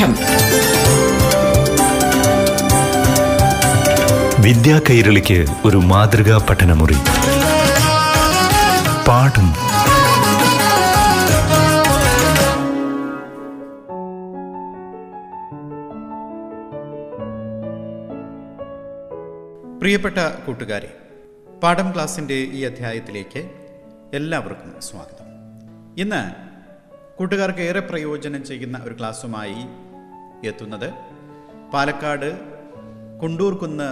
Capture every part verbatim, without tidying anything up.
പാഠം. വിദ്യ കൈരളിക്ക് ഒരു മാതൃകാ പഠനമുറി. പാഠം. പ്രിയപ്പെട്ട കൂട്ടുകാരെ, പാഠം ക്ലാസിൻ്റെ ഈ അധ്യായത്തിലേക്ക് എല്ലാവർക്കും സ്വാഗതം. ഇന്ന് കൂട്ടുകാർക്ക് ഏറെ പ്രയോജനം ചെയ്യുന്ന ഒരു ക്ലാസ്സുമായി എത്തുന്നത് Palakkad Kundurkunnu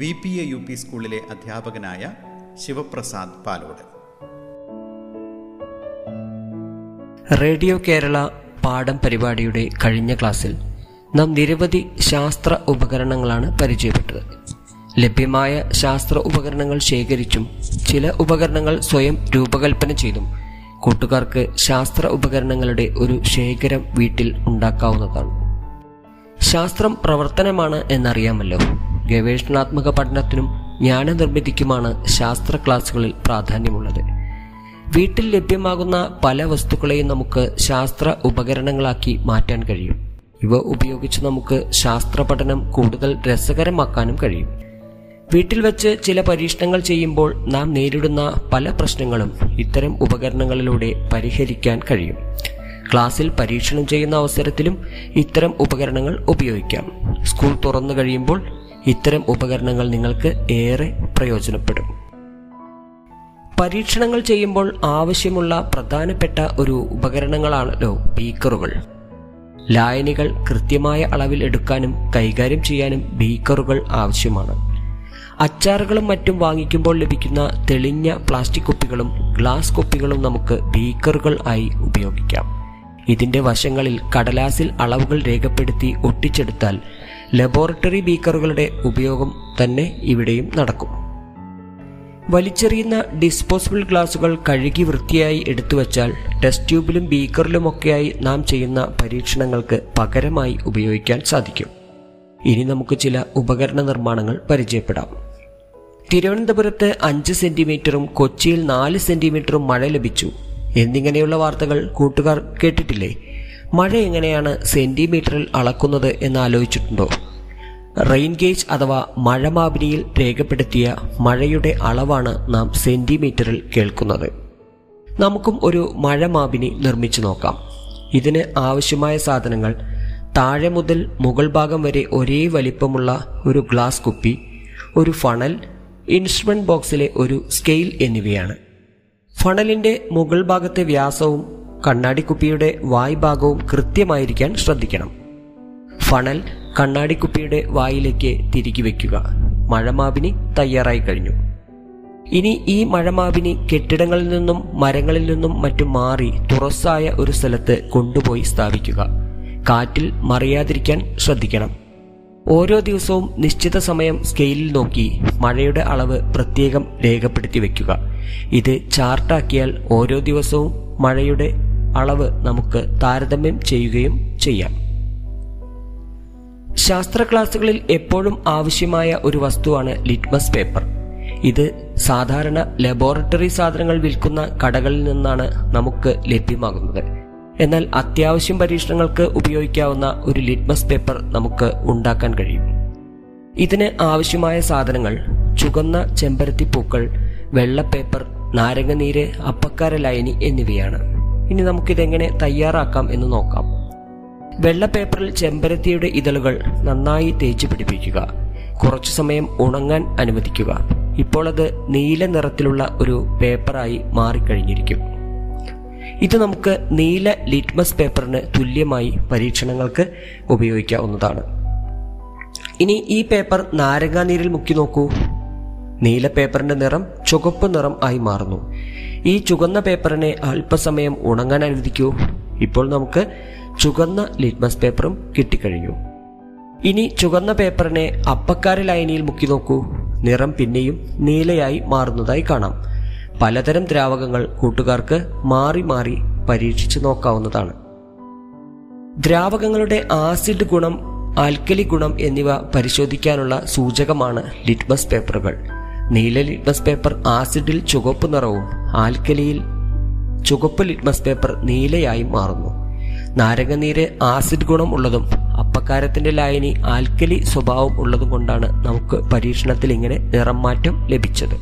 V P A U P സ്കൂളിലെ അധ്യാപകനായ ശിവപ്രസാദ് പാലോട്. റേഡിയോ കേരള പാഠം പരിപാടിയുടെ കഴിഞ്ഞ ക്ലാസ്സിൽ നാം നിരവധി ശാസ്ത്ര ഉപകരണങ്ങളാണ് പരിചയപ്പെട്ടത്. ലഭ്യമായ ശാസ്ത്ര ഉപകരണങ്ങൾ ശേഖരിച്ചും ചില ഉപകരണങ്ങൾ സ്വയം രൂപകൽപ്പന ചെയ്തും കൂട്ടുകാർക്ക് ശാസ്ത്ര ഉപകരണങ്ങളുടെ ഒരു ശേഖരം വീട്ടിൽ ഉണ്ടാക്കാവുന്നതാണ്. ശാസ്ത്രം പ്രവർത്തനമാണ് എന്നറിയാമല്ലോ. ഗവേഷണാത്മക പഠനത്തിനും ജ്ഞാനനിർമ്മിതിക്കുമാണ് ശാസ്ത്ര ക്ലാസ്സുകളിൽ പ്രാധാന്യമുള്ളത്. വീട്ടിൽ ലഭ്യമാകുന്ന പല വസ്തുക്കളെയും നമുക്ക് ശാസ്ത്ര ഉപകരണങ്ങളാക്കി മാറ്റാൻ കഴിയും. ഇവ ഉപയോഗിച്ച് നമുക്ക് ശാസ്ത്ര പഠനം കൂടുതൽ രസകരമാക്കാനും കഴിയും. വീട്ടിൽ വെച്ച് ചില പരീക്ഷണങ്ങൾ ചെയ്യുമ്പോൾ നാം നേരിടുന്ന പല പ്രശ്നങ്ങളും ഇത്തരം ഉപകരണങ്ങളിലൂടെ പരിഹരിക്കാൻ കഴിയും. ക്ലാസ്സിൽ പരീക്ഷണം ചെയ്യുന്ന അവസരത്തിലും ഇത്തരം ഉപകരണങ്ങൾ ഉപയോഗിക്കാം. സ്കൂൾ തുറന്നു കഴിയുമ്പോൾ ഇത്തരം ഉപകരണങ്ങൾ നിങ്ങൾക്ക് ഏറെ പ്രയോജനപ്പെടും. പരീക്ഷണങ്ങൾ ചെയ്യുമ്പോൾ ആവശ്യമുള്ള പ്രധാനപ്പെട്ട ഒരു ഉപകരണങ്ങളാണല്ലോ ബീക്കറുകൾ. ലായനികൾ കൃത്യമായ അളവിൽ എടുക്കാനും കൈകാര്യം ചെയ്യാനും ബീക്കറുകൾ ആവശ്യമാണ്. അച്ചാറുകളും മറ്റും വാങ്ങിക്കുമ്പോൾ ലഭിക്കുന്ന തെളിഞ്ഞ പ്ലാസ്റ്റിക് കുപ്പികളും ഗ്ലാസ് കുപ്പികളും നമുക്ക് ബീക്കറുകൾ ആയി ഉപയോഗിക്കാം. ഇതിന്റെ വശങ്ങളിൽ കടലാസിൽ അളവുകൾ രേഖപ്പെടുത്തി ഒട്ടിച്ചെടുത്താൽ ലബോറട്ടറി ബീക്കറുകളുടെ ഉപയോഗം തന്നെ ഇവിടെയും നടക്കും. വലിച്ചെറിയുന്ന ഡിസ്പോസിബിൾ ഗ്ലാസുകൾ കഴുകി വൃത്തിയായി എടുത്തുവച്ചാൽ ടെസ്റ്റ് ട്യൂബിലും ബീക്കറിലുമൊക്കെയായി നാം ചെയ്യുന്ന പരീക്ഷണങ്ങൾക്ക് പകരമായി ഉപയോഗിക്കാൻ സാധിക്കും. ഇനി നമുക്ക് ചില ഉപകരണ നിർമ്മാണങ്ങൾ പരിചയപ്പെടാം. തിരുവനന്തപുരത്ത് അഞ്ച് സെന്റിമീറ്ററും കൊച്ചിയിൽ നാല് സെന്റിമീറ്ററും മഴ ലഭിച്ചു എന്നിങ്ങനെയുള്ള വാർത്തകൾ കൂട്ടുകാർ കേട്ടിട്ടില്ലേ? മഴ എങ്ങനെയാണ് സെന്റിമീറ്ററിൽ അളക്കുന്നത് എന്നാലോചിച്ചിട്ടുണ്ടോ? റെയിൻ ഗേജ് അഥവാ മഴ മാപിനിയിൽ രേഖപ്പെടുത്തിയ മഴയുടെ അളവാണ് നാം സെന്റിമീറ്ററിൽ കേൾക്കുന്നത്. നമുക്കും ഒരു മഴ മാപിനി നിർമ്മിച്ചു നോക്കാം. ഇതിന് ആവശ്യമായ സാധനങ്ങൾ: താഴെ മുതൽ മുകൾ ഭാഗം വരെ ഒരേ വലിപ്പമുള്ള ഒരു ഗ്ലാസ് കുപ്പി, ഒരു ഫണൽ, ഇൻസ്ട്രുമെന്റ് ബോക്സിലെ ഒരു സ്കെയിൽ എന്നിവയാണ്. ഫണലിന്റെ മുകൾ ഭാഗത്തെ വ്യാസവും കണ്ണാടിക്കുപ്പിയുടെ വായ്ഭാഗവും കൃത്യമായിരിക്കാൻ ശ്രദ്ധിക്കണം. ഫണൽ കണ്ണാടിക്കുപ്പിയുടെ വായിലേക്ക് തിരികെ വയ്ക്കുക. മഴമാപിനി തയ്യാറായി കഴിഞ്ഞു. ഇനി ഈ മഴമാപിനി കെട്ടിടങ്ങളിൽ നിന്നും മരങ്ങളിൽ നിന്നും മറ്റും മാറി തുറസ്സായ ഒരു സ്ഥലത്ത് കൊണ്ടുപോയി സ്ഥാപിക്കുക. കാറ്റിൽ മറിയാതിരിക്കാൻ ശ്രദ്ധിക്കണം. ഓരോ ദിവസവും നിശ്ചിത സമയം സ്കെയിലിൽ നോക്കി മഴയുടെ അളവ് പ്രത്യേകം രേഖപ്പെടുത്തി വയ്ക്കുക. ഇത് ചാർട്ടാക്കിയാൽ ഓരോ ദിവസവും മഴയുടെ അളവ് നമുക്ക് താരതമ്യം ചെയ്യുകയും ചെയ്യാം. ശാസ്ത്ര ക്ലാസുകളിൽ എപ്പോഴും ആവശ്യമായ ഒരു വസ്തുവാണ് ലിറ്റ്മസ് പേപ്പർ. ഇത് സാധാരണ ലബോറട്ടറി സാധനങ്ങൾ വിൽക്കുന്ന കടകളിൽ നിന്നാണ് നമുക്ക് ലഭ്യമാകുന്നത്. എന്നാൽ അത്യാവശ്യം പരീക്ഷണങ്ങൾക്ക് ഉപയോഗിക്കാവുന്ന ഒരു ലിറ്റ്മസ് പേപ്പർ നമുക്ക് ഉണ്ടാക്കാൻ കഴിയും. ഇതിന് ആവശ്യമായ സാധനങ്ങൾ: ചുവന്ന ചെമ്പരത്തി പൂക്കൾ, വെള്ളപ്പേപ്പർ, നാരങ്ങനീര്, അപ്പക്കാര ലൈനി എന്നിവയാണ്. ഇനി നമുക്കിതെങ്ങനെ തയ്യാറാക്കാം എന്ന് നോക്കാം. വെള്ളപ്പേപ്പറിൽ ചെമ്പരത്തിയുടെ ഇതളുകൾ നന്നായി തേച്ച് പിടിപ്പിക്കുക. കുറച്ചു സമയം ഉണങ്ങാൻ അനുവദിക്കുക. ഇപ്പോൾ അത് നീല നിറത്തിലുള്ള ഒരു പേപ്പറായി മാറിക്കഴിഞ്ഞിരിക്കും. ഇത് നമുക്ക് നീല ലിറ്റ്മസ് പേപ്പറിന് തുല്യമായി പരീക്ഷണങ്ങൾക്ക് ഉപയോഗിക്കാവുന്നതാണ്. ഇനി ഈ പേപ്പർ നാരങ്ങാ നീരിൽ മുക്കി നോക്കൂ. നീല പേപ്പറിന്റെ നിറം ചുവപ്പ് നിറം ആയി മാറുന്നു. ഈ ചുവന്ന പേപ്പറിനെ അല്പസമയം ഉണങ്ങാൻ അനുവദിക്കൂ. ഇപ്പോൾ നമുക്ക് ചുവന്ന ലിറ്റ്മസ് പേപ്പറും കിട്ടിക്കഴിഞ്ഞു. ഇനി ചുവന്ന പേപ്പറിനെ അപ്പക്കാര ലൈനിയിൽ മുക്കി നോക്കൂ. നിറം പിന്നെയും നീലയായി മാറുന്നതായി കാണാം. പലതരം ദ്രാവകങ്ങൾ കൂട്ടുകാർക്ക് മാറി മാറി പരീക്ഷിച്ചു നോക്കാവുന്നതാണ്. ദ്രാവകങ്ങളുടെ ആസിഡ് ഗുണം, ആൽക്കലി ഗുണം എന്നിവ പരിശോധിക്കാനുള്ള സൂചകമാണ് ലിറ്റ്മസ് പേപ്പറുകൾ. നീല ലിറ്റ്മസ് പേപ്പർ ആസിഡിൽ ചുവപ്പ് നിറവും ആൽക്കലിയിൽ ചുവപ്പ് ലിറ്റ്മസ് പേപ്പർ നീലയായും മാറുന്നു. നാരകനീര് ആസിഡ് ഗുണം ഉള്ളതും അപ്പക്കാരത്തിന്റെ ലായനി ആൽക്കലി സ്വഭാവം ഉള്ളതും കൊണ്ടാണ് നമുക്ക് പരീക്ഷണത്തിൽ ഇങ്ങനെ നിറം മാറ്റം ലഭിച്ചത്.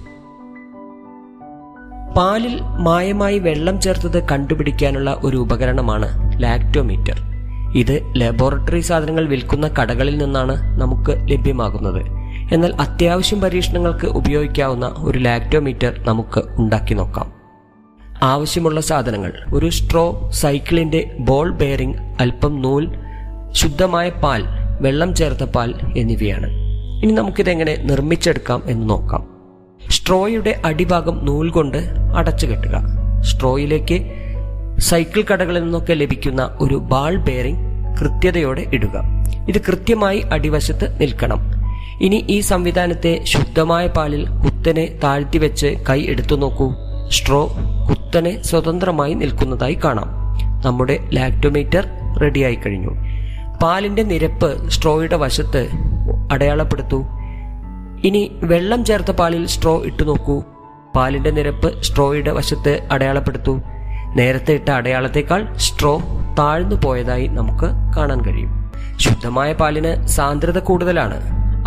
പാലിൽ മായമായി വെള്ളം ചേർത്തത് കണ്ടുപിടിക്കാനുള്ള ഒരു ഉപകരണമാണ് ലാക്ടോമീറ്റർ. ഇത് ലബോറട്ടറി സാധനങ്ങൾ വിൽക്കുന്ന കടകളിൽ നിന്നാണ് നമുക്ക് ലഭ്യമാകുന്നത്. എന്നാൽ അത്യാവശ്യം പരീക്ഷണങ്ങൾക്ക് ഉപയോഗിക്കാവുന്ന ഒരു ലാക്ടോമീറ്റർ നമുക്ക് ഉണ്ടാക്കി നോക്കാം. ആവശ്യമുള്ള സാധനങ്ങൾ: ഒരു സ്ട്രോ, സൈക്കിളിന്റെ ബോൾ ബെയറിംഗ്, അല്പം നൂൽ, ശുദ്ധമായ പാൽ, വെള്ളം ചേർത്ത പാൽ എന്നിവയാണ്. ഇനി നമുക്കിതെങ്ങനെ നിർമ്മിച്ചെടുക്കാം എന്ന് നോക്കാം. സ്ട്രോയുടെ അടിഭാഗം നൂൽ കൊണ്ട് അടച്ചു കെട്ടുക. സ്ട്രോയിലേക്ക് സൈക്കിൾ കടകളിൽ നിന്നൊക്കെ ലഭിക്കുന്ന ഒരു ബാൾ ബെയറിംഗ് കൃത്യതയോടെ ഇടുക. ഇത് കൃത്യമായി അടിവശത്ത് നിൽക്കണം. ഇനി ഈ സംവിധാനത്തെ ശുദ്ധമായ പാലിൽ കുത്തനെ താഴ്ത്തിവെച്ച് കൈ എടുത്തു നോക്കൂ. സ്ട്രോ കുത്തനെ സ്വതന്ത്രമായി നിൽക്കുന്നതായി കാണാം. നമ്മുടെ ലാക്ടോമീറ്റർ റെഡിയായി കഴിഞ്ഞു. പാലിന്റെ നിരപ്പ് സ്ട്രോയുടെ വശത്ത് അടയാളപ്പെടുത്തൂ. ഇനി വെള്ളം ചേർത്ത പാലിൽ സ്ട്രോ ഇട്ടു നോക്കൂ. പാലിന്റെ നിരപ്പ് സ്ട്രോയുടെ വശത്ത് അടയാളപ്പെടുത്തൂ. നേരത്തെ ഇട്ട അടയാളത്തേക്കാൾ സ്ട്രോ താഴ്ന്നു പോയതായി നമുക്ക് കാണാൻ കഴിയും. ശുദ്ധമായ പാലിന് സാന്ദ്രത കൂടുതലാണ്,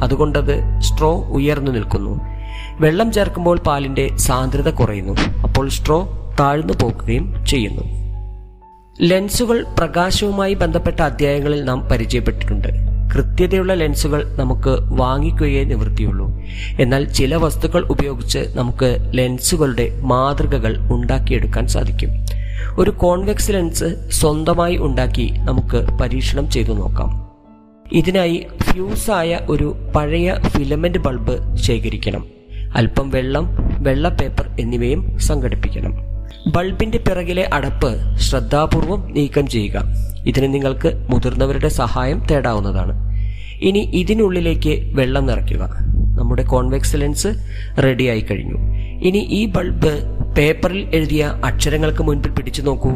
അതുകൊണ്ടത് സ്ട്രോ ഉയർന്നു നിൽക്കുന്നു. വെള്ളം ചേർക്കുമ്പോൾ പാലിന്റെ സാന്ദ്രത കുറയുന്നു, അപ്പോൾ സ്ട്രോ താഴ്ന്നു പോകുകയും ചെയ്യുന്നു. ലെൻസുകൾ പ്രകാശവുമായി ബന്ധപ്പെട്ട അധ്യായങ്ങളിൽ നാം പരിചയപ്പെട്ടിട്ടുണ്ട്. കൃത്യതയുള്ള ലെൻസുകൾ നമുക്ക് വാങ്ങിക്കുകയേ നിവൃത്തിയുള്ളൂ. എന്നാൽ ചില വസ്തുക്കൾ ഉപയോഗിച്ച് നമുക്ക് ലെൻസുകളുടെ മാതൃകകൾ ഉണ്ടാക്കിയെടുക്കാൻ സാധിക്കും. ഒരു കോൺവെക്സ് ലെൻസ് സ്വന്തമായി ഉണ്ടാക്കി നമുക്ക് പരീക്ഷണം ചെയ്തു നോക്കാം. ഇതിനായി ഫ്യൂസായ ഒരു പഴയ ഫിലമെന്റ് ബൾബ് ശേഖരിക്കണം. അല്പം വെള്ളം, വെള്ള പേപ്പർ എന്നിവയും സംഘടിപ്പിക്കണം. ബൾബിന്റെ പിറകിലെ അടപ്പ് ശ്രദ്ധാപൂർവം നീക്കം ചെയ്യുക. ഇതിന് നിങ്ങൾക്ക് മുതിർന്നവരുടെ സഹായം തേടാവുന്നതാണ്. ഇനി ഇതിനുള്ളിലേക്ക് വെള്ളം നിറയ്ക്കുക. നമ്മുടെ കോൺവെക്സ് ലെൻസ് റെഡിയായി കഴിഞ്ഞു. ഇനി ഈ ബൾബ് പേപ്പറിൽ എഴുതിയ അക്ഷരങ്ങൾക്ക് മുൻപിൽ പിടിച്ചു നോക്കൂ.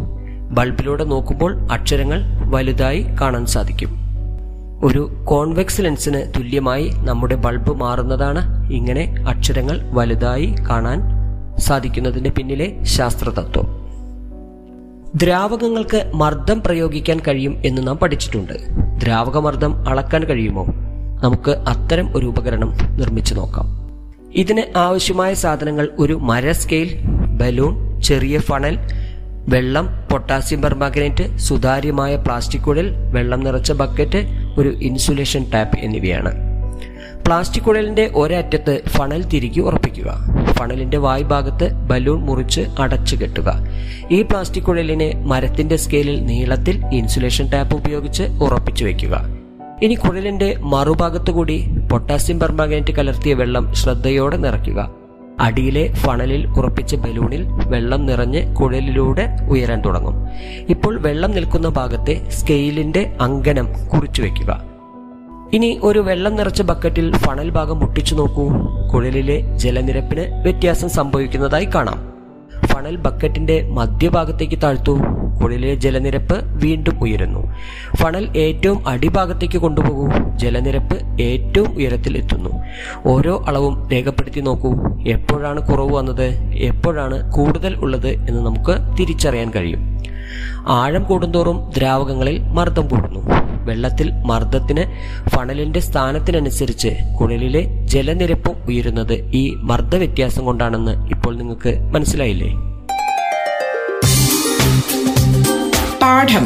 ബൾബിലൂടെ നോക്കുമ്പോൾ അക്ഷരങ്ങൾ വലുതായി കാണാൻ സാധിക്കും. ഒരു കോൺവെക്സ് ലെൻസിന് തുല്യമായി നമ്മുടെ ബൾബ് മാറുന്നതാണ് ഇങ്ങനെ അക്ഷരങ്ങൾ വലുതായി കാണാൻ സാധിക്കുന്നതിന് പിന്നിലെ ശാസ്ത്രതത്വം. ദ്രാവകങ്ങൾക്ക് മർദ്ദം പ്രയോഗിക്കാൻ കഴിയും എന്ന് നാം പഠിച്ചിട്ടുണ്ട്. ദ്രാവകമർദ്ദം അളക്കാൻ കഴിയുമോ? നമുക്ക് അത്തരം ഒരു ഉപകരണം നിർമ്മിച്ചു നോക്കാം. ഇതിന് ആവശ്യമായ സാധനങ്ങൾ ഒരു മര സ്കെയിൽ, ബലൂൺ, ചെറിയ ഫണൽ, വെള്ളം, പൊട്ടാസ്യം പെർമാഗ്നേറ്റ്, സുതാര്യമായ പ്ലാസ്റ്റിക് കുഴൽ, വെള്ളം നിറച്ച ബക്കറ്റ്, ഒരു ഇൻസുലേഷൻ ടാപ്പ് എന്നിവയാണ്. പ്ലാസ്റ്റിക് കുഴലിന്റെ ഒരറ്റത്ത് ഫണൽ തിരികെ ഉറപ്പിക്കുക. ഫണലിന്റെ വായ്ഭാഗത്ത് ബലൂൺ മുറിച്ച് അടച്ചു കെട്ടുക. ഈ പ്ലാസ്റ്റിക് കുഴലിനെ മരത്തിന്റെ സ്കെയിലിൽ നീളത്തിൽ ഇൻസുലേഷൻ ടാപ്പ് ഉപയോഗിച്ച് ഉറപ്പിച്ചു വയ്ക്കുക. ഇനി കുഴലിന്റെ മറുഭാഗത്തുകൂടി പൊട്ടാസ്യം പെർമാഗ്നേറ്റ് കലർത്തിയ വെള്ളം ശ്രദ്ധയോടെ നിറയ്ക്കുക. അടിയിലെ ഫണലിൽ ഉറപ്പിച്ച ബലൂണിൽ വെള്ളം നിറഞ്ഞ് കുഴലിലൂടെ ഉയരാൻ തുടങ്ങും. ഇപ്പോൾ വെള്ളം നിൽക്കുന്ന ഭാഗത്തെ സ്കെയിലിന്റെ അങ്കനം കുറിച്ചു വയ്ക്കുക. ഇനി ഒരു വെള്ളം നിറച്ച ബക്കറ്റിൽ ഫണൽ ഭാഗം മുട്ടിച്ചു നോക്കൂ. കുഴലിലെ ജലനിരപ്പിന് വ്യത്യാസം സംഭവിക്കുന്നതായി കാണാം. ഫണൽ ബക്കറ്റിന്റെ മധ്യഭാഗത്തേക്ക് താഴ്ത്തു. കുഴലിലെ ജലനിരപ്പ് വീണ്ടും ഉയരുന്നു. ഫണൽ ഏറ്റവും അടിഭാഗത്തേക്ക് കൊണ്ടുപോകൂ. ജലനിരപ്പ് ഏറ്റവും ഉയരത്തിൽ എത്തുന്നു. ഓരോ അളവും രേഖപ്പെടുത്തി നോക്കൂ. എപ്പോഴാണ് കുറവ് വന്നത്, എപ്പോഴാണ് കൂടുതൽ ഉള്ളത് എന്ന് നമുക്ക് തിരിച്ചറിയാൻ കഴിയും. ആഴം കൂടുന്തോറും ദ്രാവകങ്ങളിൽ മർദ്ദം കൂടുന്നു. വെള്ളത്തിൽ മർദ്ദത്തിന് ഫണലിന്റെ സ്ഥാനത്തിനനുസരിച്ച് കുഴലിലെ ജലനിരപ്പും ഉയരുന്നത് ഈ മർദ്ദ വ്യത്യാസം കൊണ്ടാണെന്ന് ഇപ്പോൾ നിങ്ങൾക്ക് മനസ്സിലായില്ലേ? പാഠം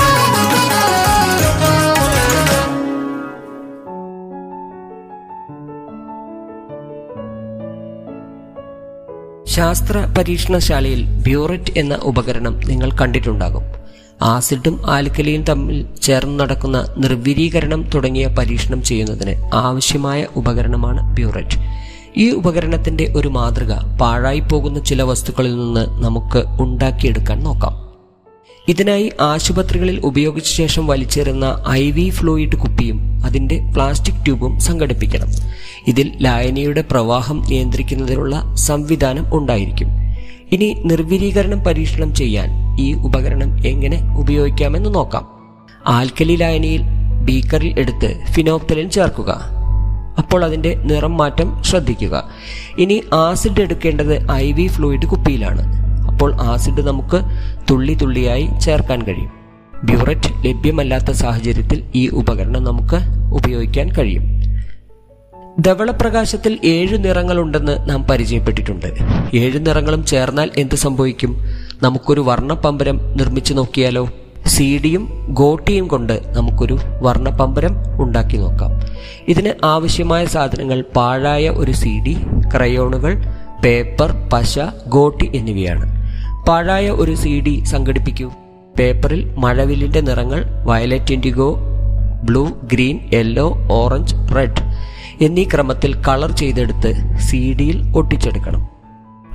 ശാസ്ത്ര പരീക്ഷണശാലയിൽ ബ്യൂററ്റ് എന്ന ഉപകരണം നിങ്ങൾ കണ്ടിട്ടുണ്ടാകും. ആസിഡും ആൽക്കലിയും തമ്മിൽ ചേർന്ന് നടക്കുന്ന നിർവിരീകരണം തുടങ്ങിയ പരീക്ഷണം ചെയ്യുന്നതിന് ആവശ്യമായ ഉപകരണമാണ് ബ്യൂററ്റ്. ഈ ഉപകരണത്തിന്റെ ഒരു മാതൃക പാഴായി പോകുന്ന ചില വസ്തുക്കളിൽ നിന്ന് നമുക്ക് ഉണ്ടാക്കിയെടുക്കാൻ നോക്കാം. ഇതിനായി ആശുപത്രികളിൽ ഉപയോഗിച്ച ശേഷം വലിച്ചെറിയുന്ന ഐ വി ഫ്ലൂയിഡ് കുപ്പിയും അതിന്റെ പ്ലാസ്റ്റിക് ട്യൂബും സംഘടിപ്പിക്കണം. ഇതിൽ ലായനിയുടെ പ്രവാഹം നിയന്ത്രിക്കുന്നതിനുള്ള സംവിധാനം ഉണ്ടായിരിക്കും. ഇനി നിർവിലീകരണം പരീക്ഷണം ചെയ്യാൻ ഈ ഉപകരണം എങ്ങനെ ഉപയോഗിക്കാമെന്ന് നോക്കാം. ആൽക്കലി ലായനിയിൽ ബീക്കറിൽ എടുത്ത് ഫിനോക്തലിൻ ചേർക്കുക. അപ്പോൾ അതിന്റെ നിറം മാറ്റം ശ്രദ്ധിക്കുക. ഇനി ആസിഡ് എടുക്കേണ്ടത് ഐ വി ഫ്ലൂയിഡ് കുപ്പിയിലാണ്. അപ്പോൾ ആസിഡ് നമുക്ക് തുള്ളി തുള്ളിയായി ചേർക്കാൻ കഴിയും. ബ്യൂററ്റ് ലഭ്യമല്ലാത്ത സാഹചര്യത്തിൽ ഈ ഉപകരണം നമുക്ക് ഉപയോഗിക്കാൻ കഴിയും. ധവളപ്രകാശത്തിൽ ഏഴ് നിറങ്ങളുണ്ടെന്ന് നാം പരിചയപ്പെട്ടിട്ടുണ്ട്. ഏഴ് നിറങ്ങളും ചേർന്നാൽ എന്ത് സംഭവിക്കും? നമുക്കൊരു വർണ്ണപ്പമ്പരം നിർമ്മിച്ചു നോക്കിയാലോ? സീഡിയും ഗോട്ടിയും കൊണ്ട് നമുക്കൊരു വർണ്ണപ്പമ്പരം ഉണ്ടാക്കി നോക്കാം. ഇതിന് ആവശ്യമായ സാധനങ്ങൾ പാഴായ ഒരു സീഡി, ക്രയോണുകൾ, പേപ്പർ, പശ, ഗോട്ടി എന്നിവയാണ്. പാഴായ ഒരു സീഡി സംഘടിപ്പിക്കൂ. പേപ്പറിൽ മഴവില്ലിന്റെ നിറങ്ങൾ violet indigo, blue, green, yellow, orange, red എന്നീ ക്രമത്തിൽ കളർ ചെയ്തെടുത്ത് സീഡിയിൽ ഒട്ടിച്ചെടുക്കണം.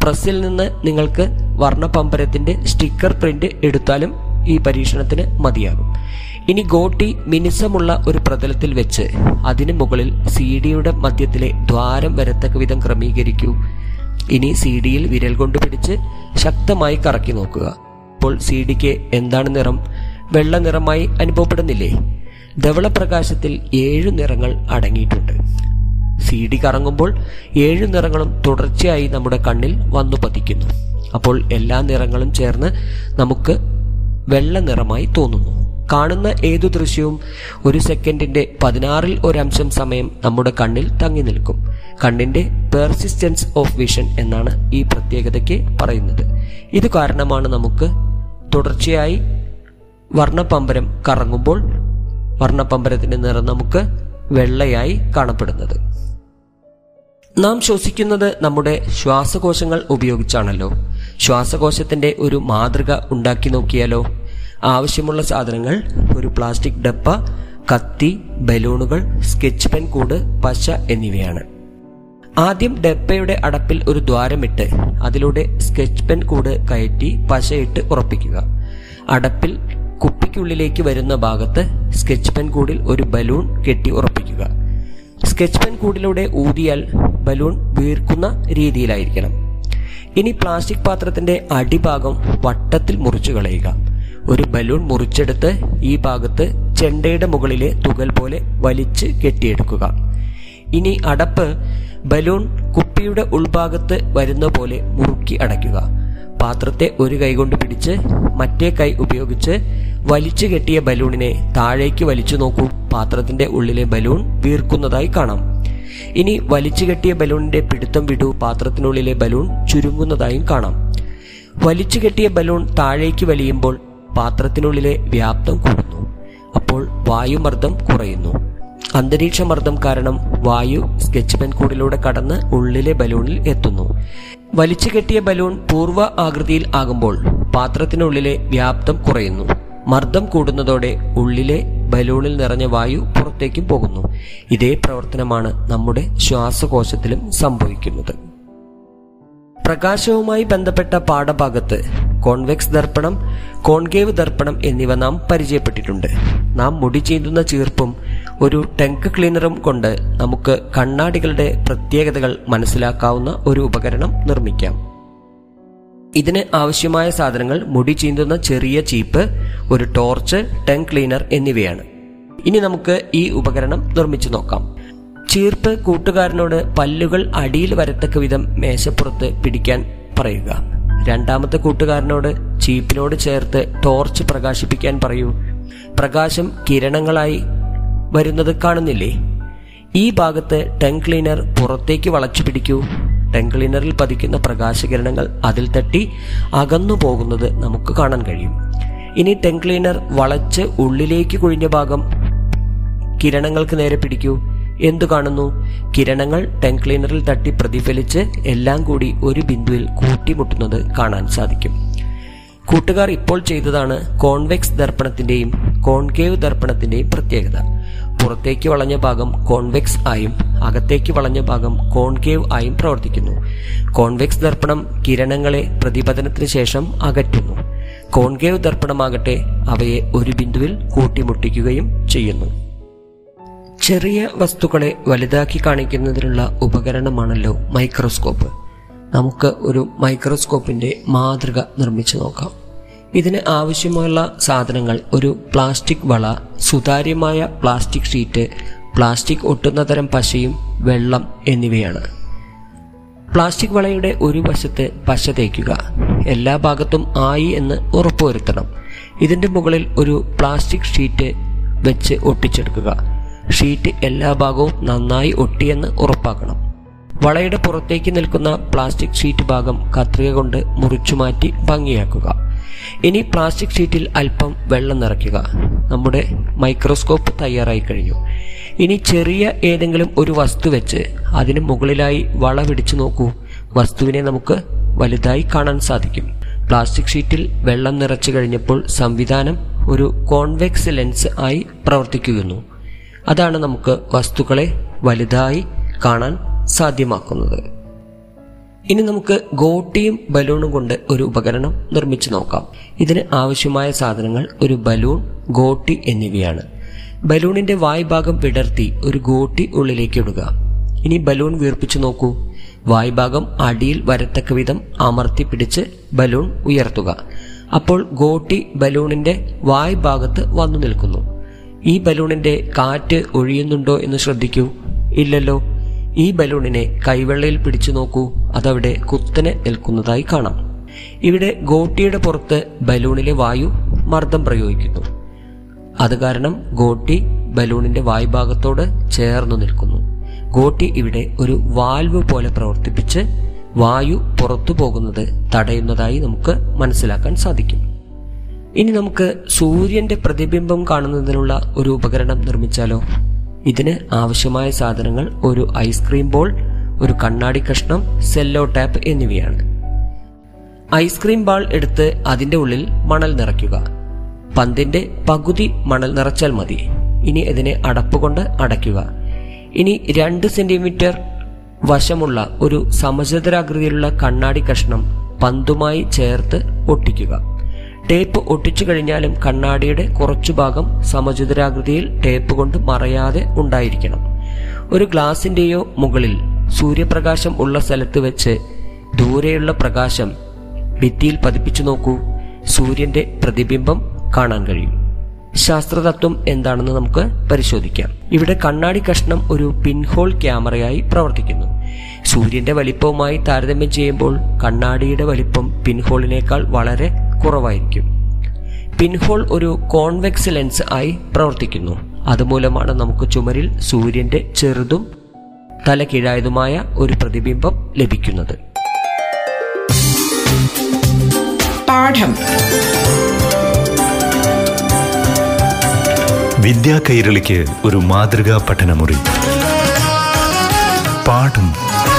പ്രസ്സിൽ നിന്ന് നിങ്ങൾക്ക് വർണ്ണപ്പമ്പരത്തിന്റെ സ്റ്റിക്കർ പ്രിന്റ് എടുത്താലും ഈ പരീക്ഷണത്തിന് മതിയാകും. ഇനി ഗോട്ടി മിനുസമുള്ള ഒരു പ്രതലത്തിൽ വെച്ച് അതിന് മുകളിൽ സീഡിയുടെ മധ്യത്തിലെ ദ്വാരം വരത്തക്ക വിധം ക്രമീകരിക്കൂ. ഇനി സീഡിയിൽ വിരൽ കൊണ്ട് പിടിച്ച് ശക്തമായി കറക്കി നോക്കുക. അപ്പോൾ സീഡിക്ക് എന്താണ് നിറം? വെള്ള നിറമായി അനുഭവപ്പെടുന്നില്ലേ? ധവളപ്രകാശത്തിൽ ഏഴു നിറങ്ങൾ അടങ്ങിയിട്ടുണ്ട്. സീഡി കറങ്ങുമ്പോൾ ഏഴു നിറങ്ങളും തുടർച്ചയായി നമ്മുടെ കണ്ണിൽ വന്നു പതിക്കുന്നു. അപ്പോൾ എല്ലാ നിറങ്ങളും ചേർന്ന് നമുക്ക് വെള്ള നിറമായി തോന്നുന്നു. കാണുന്ന ഏതു ദൃശ്യവും ഒരു സെക്കൻഡിന്റെ പതിനാറിൽ ഒരംശം സമയം നമ്മുടെ കണ്ണിൽ തങ്ങി നിൽക്കും. കണ്ണിന്റെ പെർസിസ്റ്റൻസ് ഓഫ് വിഷൻ എന്നാണ് ഈ പ്രത്യേകതയ്ക്ക് പറയുന്നത്. ഇത് കാരണമാണ് നമുക്ക് തുടർച്ചയായി വർണ്ണപ്പമ്പരം കറങ്ങുമ്പോൾ വർണ്ണപ്പമ്പരത്തിന്റെ നിറം നമുക്ക് വെള്ളയായി കാണപ്പെടുന്നത്. നാം ശ്വസിക്കുന്നത് നമ്മുടെ ശ്വാസകോശങ്ങൾ ഉപയോഗിച്ചാണല്ലോ. ശ്വാസകോശത്തിന്റെ ഒരു മാതൃക ഉണ്ടാക്കി നോക്കിയാലോ? ആവശ്യമുള്ള സാധനങ്ങൾ ഒരു പ്ലാസ്റ്റിക് ഡപ്പ, കത്തി, ബലൂണുകൾ, സ്കെച്ച് പെൻ, കൂട്, പശ എന്നിവയാണ്. ആദ്യം ഡപ്പയുടെ അടപ്പിൽ ഒരു ദ്വാരമിട്ട് അതിലൂടെ സ്കെച്ച് പെൻ കൂട് കയറ്റി പശയിട്ട് ഉറപ്പിക്കുക. അടപ്പിൽ കുപ്പിക്കുള്ളിലേക്ക് വരുന്ന ഭാഗത്ത് സ്കെച്ച് പെൻ കൂടിൽ ഒരു ബലൂൺ കെട്ടി ഉറപ്പിക്കുക. സ്കെച്ച് പെൻ കൂടിലൂടെ ഊതിയാൽ ബലൂൺ വീർക്കുന്ന രീതിയിലായിരിക്കണം. ഇനി പ്ലാസ്റ്റിക് പാത്രത്തിന്റെ അടിഭാഗം വട്ടത്തിൽ മുറിച്ചു കളയുക. ഒരു ബലൂൺ മുറിച്ചെടുത്ത് ഈ ഭാഗത്ത് ചെണ്ടയുടെ മുകളിലെ തുകൽ പോലെ വലിച്ച് കെട്ടിയെടുക്കുക. ഇനി അടപ്പ് ബലൂൺ കുപ്പിയുടെ ഉൾഭാഗത്ത് വരുന്ന പോലെ മുറുക്കി അടയ്ക്കുക. പാത്രത്തെ ഒരു കൈ കൊണ്ട് പിടിച്ച് മറ്റേ കൈ ഉപയോഗിച്ച് വലിച്ചു കെട്ടിയ ബലൂണിനെ താഴേക്ക് വലിച്ചു നോക്കൂ. പാത്രത്തിന്റെ ഉള്ളിലെ ബലൂൺ വീർക്കുന്നതായി കാണാം. ഇനി വലിച്ചു കെട്ടിയ ബലൂണിന്റെ പിടുത്തം വിടൂ. പാത്രത്തിനുള്ളിലെ ബലൂൺ ചുരുങ്ങുന്നതായും കാണാം. വലിച്ചു കെട്ടിയ ബലൂൺ താഴേക്ക് വലിയുമ്പോൾ പാത്രത്തിനുള്ളിലെ വ്യാപ്തം കൂടുന്നു. അപ്പോൾ വായുമർദ്ദം കുറയുന്നു. അന്തരീക്ഷമർദ്ദം കാരണം വായു സ്കെച്ച് പെൻ കൂടിലൂടെ കടന്ന് ഉള്ളിലെ ബലൂണിൽ എത്തുന്നു. വലിച്ചു കെട്ടിയ ബലൂൺ പൂർവ്വ ആകൃതിയിൽ ആകുമ്പോൾ പാത്രത്തിനുള്ളിലെ വ്യാപ്തം കുറയുന്നു. മർദ്ദം കൂടുന്നതോടെ ഉള്ളിലെ ബലൂണിൽ നിറഞ്ഞ വായു പുറത്തേക്കും പോകുന്നു. ഇതേ പ്രവർത്തനമാണ് നമ്മുടെ ശ്വാസകോശത്തിലും സംഭവിക്കുന്നത്. പ്രകാശവുമായി ബന്ധപ്പെട്ട പാഠഭാഗത്ത് കോൺവെക്സ് ദർപ്പണം, കോൺകേവ് ദർപ്പണം എന്നിവ നാം പരിചയപ്പെട്ടിട്ടുണ്ട്. നാം മുടി ചീന്തുന്ന ചീർപ്പും ഒരു ടെങ്ക് ക്ലീനറും കൊണ്ട് നമുക്ക് കണ്ണാടികളുടെ പ്രത്യേകതകൾ മനസ്സിലാക്കാവുന്ന ഒരു ഉപകരണം നിർമ്മിക്കാം. ഇതിന് ആവശ്യമായ സാധനങ്ങൾ മുടി ചീന്തുന്ന ചെറിയ ചീപ്പ്, ഒരു ടോർച്ച്, ടെങ്ക് ക്ലീനർ എന്നിവയാണ്. ഇനി നമുക്ക് ഈ ഉപകരണം നിർമ്മിച്ചു നോക്കാം. ചീർപ്പ് കൂട്ടുകാരനോട് പല്ലുകൾ അടിയിൽ വരത്തക്ക വിധം മേശപ്പുറത്ത് പിടിക്കാൻ പറയുക. രണ്ടാമത്തെ കൂട്ടുകാരനോട് ചീപ്പിനോട് ചേർത്ത് ടോർച്ച് പ്രകാശിപ്പിക്കാൻ പറയൂ. പ്രകാശം കിരണങ്ങളായി വരുന്നത് കാണുന്നില്ലേ? ഈ ഭാഗത്ത് ടെങ്ക് ക്ലീനർ പുറത്തേക്ക് വളച്ചു പിടിക്കൂ. ടെങ്ക് ക്ലീനറിൽ പതിക്കുന്ന പ്രകാശകിരണങ്ങൾ അതിൽ തട്ടി അകന്നു പോകുന്നത് നമുക്ക് കാണാൻ കഴിയും. ഇനി ടെങ്ക് ക്ലീനർ വളച്ച് ഉള്ളിലേക്ക് കുഴിഞ്ഞ ഭാഗം കിരണങ്ങൾക്ക് നേരെ പിടിക്കൂ. എന്തു കാണുന്നു? കിരണങ്ങൾ ടെങ്ക് ക്ലീനറിൽ തട്ടി പ്രതിഫലിച്ച് എല്ലാം കൂടി ഒരു ബിന്ദുവിൽ കൂട്ടിമുട്ടുന്നത് കാണാൻ സാധിക്കും. കൂട്ടുകാർ ഇപ്പോൾ ചെയ്തതാണ് കോൺവെക്സ് ദർപ്പണത്തിന്റെയും കോൺകേവ് ദർപ്പണത്തിന്റെയും പ്രത്യേകത. പുറത്തേക്ക് വളഞ്ഞ ഭാഗം കോൺവെക്സ് ആയും അകത്തേക്ക് വളഞ്ഞ ഭാഗം കോൺകേവ് ആയും പ്രവർത്തിക്കുന്നു. കോൺവെക്സ് ദർപ്പണം കിരണങ്ങളെ പ്രതിപതനത്തിന് ശേഷം അകറ്റുന്നു. കോൺകേവ് ദർപ്പണമാകട്ടെ അവയെ ഒരു ബിന്ദുവിൽ കൂട്ടിമുട്ടിക്കുകയും ചെയ്യുന്നു. ചെറിയ വസ്തുക്കളെ വലുതാക്കി കാണിക്കുന്നതിനുള്ള ഉപകരണമാണല്ലോ മൈക്രോസ്കോപ്പ്. നമുക്ക് ഒരു മൈക്രോസ്കോപ്പിന്റെ മാതൃക നിർമ്മിച്ചു നോക്കാം. ഇതിന് ആവശ്യമുള്ള സാധനങ്ങൾ ഒരു പ്ലാസ്റ്റിക് വള, സുതാര്യമായ പ്ലാസ്റ്റിക് ഷീറ്റ്, പ്ലാസ്റ്റിക് ഒട്ടുന്ന തരം പശയും വെള്ളം എന്നിവയാണ്. പ്ലാസ്റ്റിക് വളയുടെ ഒരു വശത്ത് പശ തേക്കുക. എല്ലാ ഭാഗത്തും ആയി എന്ന് ഉറപ്പുവരുത്തണം. ഇതിൻ്റെ മുകളിൽ ഒരു പ്ലാസ്റ്റിക് ഷീറ്റ് വെച്ച് ഒട്ടിച്ചെടുക്കുക. ഷീറ്റ് എല്ലാ ഭാഗവും നന്നായി ഒട്ടിയെന്ന് ഉറപ്പാക്കണം. വളയുടെ പുറത്തേക്ക് നിൽക്കുന്ന പ്ലാസ്റ്റിക് ഷീറ്റ് ഭാഗം കത്രിക കൊണ്ട് മുറിച്ചു മാറ്റി ഭംഗിയാക്കുക. ഇനി പ്ലാസ്റ്റിക് ഷീറ്റിൽ അല്പം വെള്ളം നിറയ്ക്കുക. നമ്മുടെ മൈക്രോസ്കോപ്പ് തയ്യാറായി കഴിഞ്ഞു. ഇനി ചെറിയ ഏതെങ്കിലും ഒരു വസ്തു വെച്ച് അതിന് മുകളിലായി വള പിടിച്ചു നോക്കൂ. വസ്തുവിനെ നമുക്ക് വലുതായി കാണാൻ സാധിക്കും. പ്ലാസ്റ്റിക് ഷീറ്റിൽ വെള്ളം നിറച്ചു കഴിഞ്ഞപ്പോൾ സംവിധാനം ഒരു കോൺവെക്സ് ലെൻസ് ആയി പ്രവർത്തിക്കുന്നു. അതാണ് നമുക്ക് വസ്തുക്കളെ വലുതായി കാണാൻ സാധ്യമാക്കുന്നത്. ഇനി നമുക്ക് ഗോട്ടിയും ബലൂണും കൊണ്ട് ഒരു ഉപകരണം നിർമ്മിച്ചു നോക്കാം. ഇതിന് ആവശ്യമായ സാധനങ്ങൾ ഒരു ബലൂൺ, ഗോട്ടി എന്നിവയാണ്. ബലൂണിന്റെ വായ്ഭാഗം വിടർത്തി ഒരു ഗോട്ടി ഉള്ളിലേക്ക് ഇടുക. ഇനി ബലൂൺ വീർപ്പിച്ചു നോക്കൂ. വായ്ഭാഗം അടിയിൽ വരത്തക്ക വിധം അമർത്തി പിടിച്ച് ബലൂൺ ഉയർത്തുക. അപ്പോൾ ഗോട്ടി ബലൂണിന്റെ വായ്ഭാഗത്ത് വന്നു നിൽക്കുന്നു. ഈ ബലൂണിന്റെ കാറ്റ് ഒഴിയുന്നുണ്ടോ എന്ന് ശ്രദ്ധിക്കൂ. ഇല്ലല്ലോ. ഈ ബലൂണിനെ കൈവെള്ളയിൽ പിടിച്ചു നോക്കൂ. അതവിടെ കുത്തനെ നിൽക്കുന്നതായി കാണാം. ഇവിടെ ഗോട്ടിയുടെ പുറത്ത് ബലൂണിലെ വായു മർദ്ദം പ്രയോഗിക്കുന്നു. അത് കാരണം ഗോട്ടി ബലൂണിന്റെ വായ്ഭാഗത്തോട് ചേർന്നു നിൽക്കുന്നു. ഗോട്ടി ഇവിടെ ഒരു വാൽവ് പോലെ പ്രവർത്തിപ്പിച്ച് വായു പുറത്തു പോകുന്നത് തടയുന്നതായി നമുക്ക് മനസ്സിലാക്കാൻ സാധിക്കും. ഇനി നമുക്ക് സൂര്യന്റെ പ്രതിബിംബം കാണുന്നതിനുള്ള ഒരു ഉപകരണം നിർമ്മിച്ചാലോ? ഇതിന് ആവശ്യമായ സാധനങ്ങൾ ഒരു ഐസ്ക്രീം ബോൾ, ഒരു കണ്ണാടി കഷ്ണം, സെല്ലോ ടാപ്പ് എന്നിവയാണ്. ഐസ്ക്രീം ബോൾ എടുത്ത് അതിന്റെ ഉള്ളിൽ മണൽ നിറയ്ക്കുക. പന്തിന്റെ പകുതി മണൽ നിറച്ചാൽ മതി. ഇനി ഇതിനെ അടപ്പുകൊണ്ട് അടയ്ക്കുക. ഇനി രണ്ട് സെന്റിമീറ്റർ വശമുള്ള ഒരു സമചതുരാകൃതിയിലുള്ള കണ്ണാടി കഷ്ണം പന്തുമായി ചേർത്ത് ഒട്ടിക്കുക. ടേപ്പ് ഒട്ടിച്ചു കഴിഞ്ഞാലും കണ്ണാടിയുടെ കുറച്ചു ഭാഗം സമചതുരാകൃതിയിൽ ടേപ്പ് കൊണ്ട് മറയാതെ ഉണ്ടായിരിക്കണം. ഒരു ഗ്ലാസിന്റെയോ മുകളിൽ സൂര്യപ്രകാശം ഉള്ള സ്ഥലത്ത് വെച്ച് ദൂരെയുള്ള പ്രകാശം ഭിത്തിയിൽ പതിപ്പിച്ചു നോക്കൂ. സൂര്യന്റെ പ്രതിബിംബം കാണാൻ കഴിയും. ശാസ്ത്രതത്വം എന്താണെന്ന് നമുക്ക് പരിശോധിക്കാം. ഇവിടെ കണ്ണാടി കഷ്ണം ഒരു പിൻഹോൾ ക്യാമറയായി പ്രവർത്തിക്കുന്നു. സൂര്യന്റെ വലിപ്പവുമായി താരതമ്യം ചെയ്യുമ്പോൾ കണ്ണാടിയുടെ വലിപ്പം പിൻഹോളിനേക്കാൾ വളരെ കുറവായിരിക്കും. പിൻഹോൾ ഒരു കോൺവെക്സ് ലെൻസ് ആയി പ്രവർത്തിക്കുന്നു. അതുമൂലമാണ് നമുക്ക് ചുമരിൽ സൂര്യന്റെ ചെറുതും തലകീഴായതുമായ ഒരു പ്രതിബിംബം ലഭിക്കുന്നത്. പാഠം വിദ്യ കൈരളിക്ക് ഒരു മാതൃകാ പഠനമുറി. പാഠം